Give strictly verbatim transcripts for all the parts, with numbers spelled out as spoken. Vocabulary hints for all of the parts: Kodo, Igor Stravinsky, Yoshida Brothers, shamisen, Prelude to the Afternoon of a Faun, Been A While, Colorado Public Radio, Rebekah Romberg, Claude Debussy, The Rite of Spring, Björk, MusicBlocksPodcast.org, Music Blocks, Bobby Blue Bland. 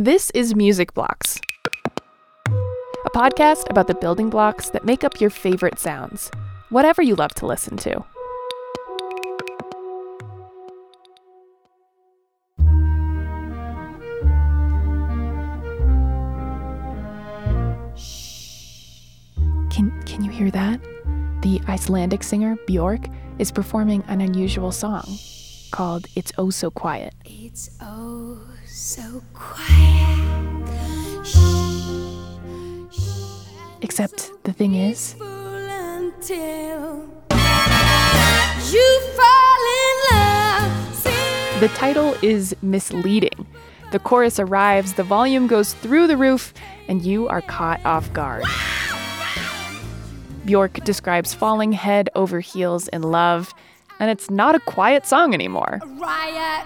This is Music Blocks, a podcast about the building blocks that make up your favorite sounds, whatever you love to listen to. Can, can you hear that? The Icelandic singer Björk is performing an unusual song called It's Oh So Quiet. It's oh so quiet. Shh, shh. Except the thing is, you fall in love. The title is misleading. The chorus arrives, the volume goes through the roof, and you are caught off guard. Björk describes falling head over heels in love, and it's not a quiet song anymore. Riot.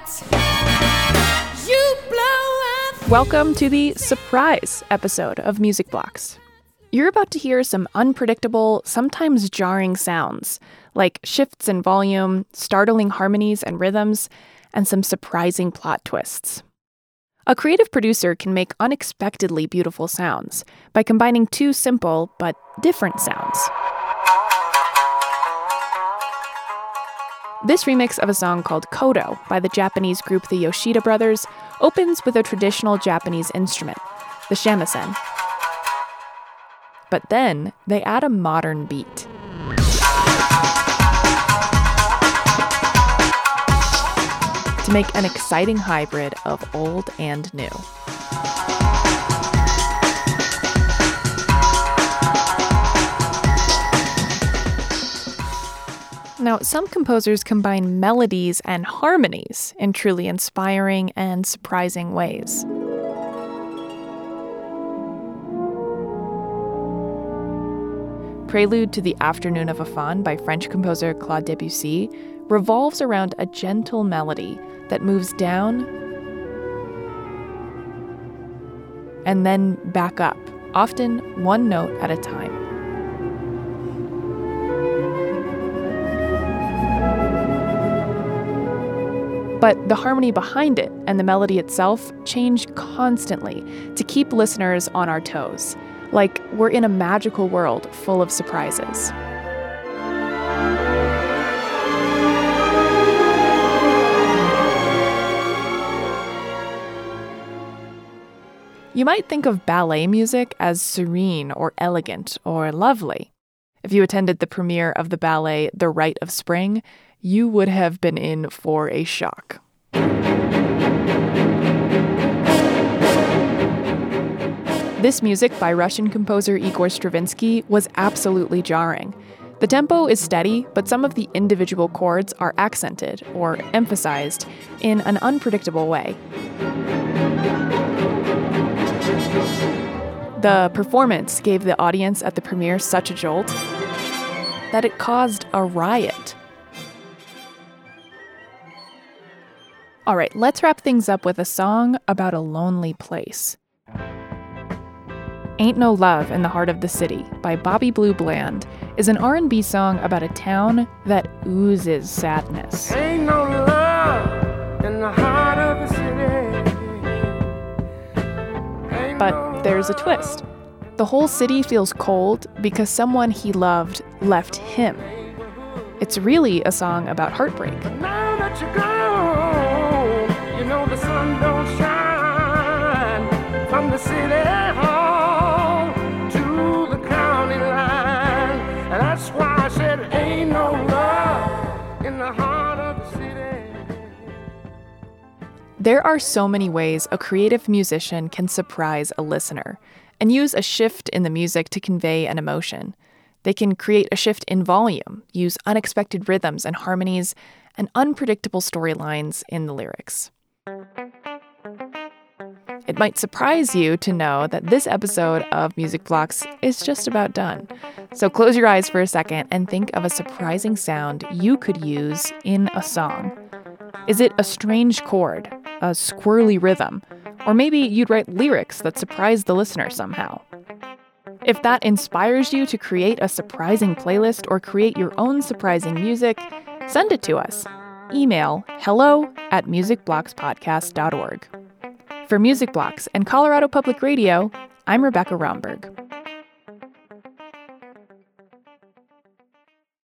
You blow up. Welcome to the surprise episode of Music Blocks. You're about to hear some unpredictable, sometimes jarring sounds, like shifts in volume, startling harmonies and rhythms, and some surprising plot twists. A creative producer can make unexpectedly beautiful sounds by combining two simple but different sounds. This remix of a song called Kodo by the Japanese group the Yoshida Brothers opens with a traditional Japanese instrument, the shamisen. But then they add a modern beat. To make an exciting hybrid of old and new. Now, some composers combine melodies and harmonies in truly inspiring and surprising ways. Prelude to the Afternoon of a Faun by French composer Claude Debussy revolves around a gentle melody that moves down and then back up, often one note at a time. But the harmony behind it and the melody itself change constantly to keep listeners on our toes, like we're in a magical world full of surprises. You might think of ballet music as serene or elegant or lovely. If you attended the premiere of the ballet The Rite of Spring, you would have been in for a shock. This music by Russian composer Igor Stravinsky was absolutely jarring. The tempo is steady, but some of the individual chords are accented or emphasized in an unpredictable way. The performance gave the audience at the premiere such a jolt that it caused a riot. All right, let's wrap things up with a song about a lonely place. Ain't No Love in the Heart of the City by Bobby Blue Bland is an R and B song about a town that oozes sadness. Ain't no love in the heart of the city. But there's a twist. The whole city feels cold because someone he loved left him. It's really a song about heartbreak. But now that you go, you know the sun don't shine from the city hall to the county line. And that's why I said ain't no love in the heart of the city. There are so many ways a creative musician can surprise a listener and use a shift in the music to convey an emotion. They can create a shift in volume, use unexpected rhythms and harmonies, and unpredictable storylines in the lyrics. It might surprise you to know that this episode of Music Blocks is just about done. So close your eyes for a second and think of a surprising sound you could use in a song. Is it a strange chord? A squirrely rhythm, or maybe you'd write lyrics that surprise the listener somehow. If that inspires you to create a surprising playlist or create your own surprising music, send it to us. Email hello at musicblockspodcast dot org. For Music Blocks and Colorado Public Radio, I'm Rebekah Romberg.